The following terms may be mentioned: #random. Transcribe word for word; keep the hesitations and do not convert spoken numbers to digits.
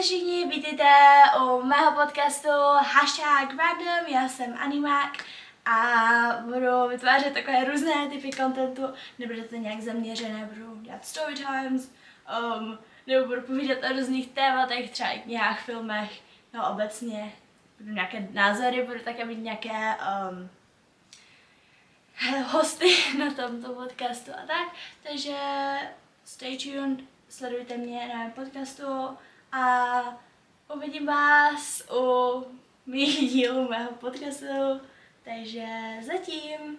Ahojte všichni, vítejte u mého podcastu hashtag random, já jsem Animák a budu vytvářet takové různé typy kontentu, nebude to nějak zaměřené, budu dělat story times, um, nebo budu povídat o různých tématech, třeba i knihách, filmech, no obecně budu nějaké názory, budu také mít nějaké um, hosty na tomto podcastu a tak, takže stay tuned, sledujte mě na mém podcastu a uvidím vás u mých dílů mého podcastu, takže zatím.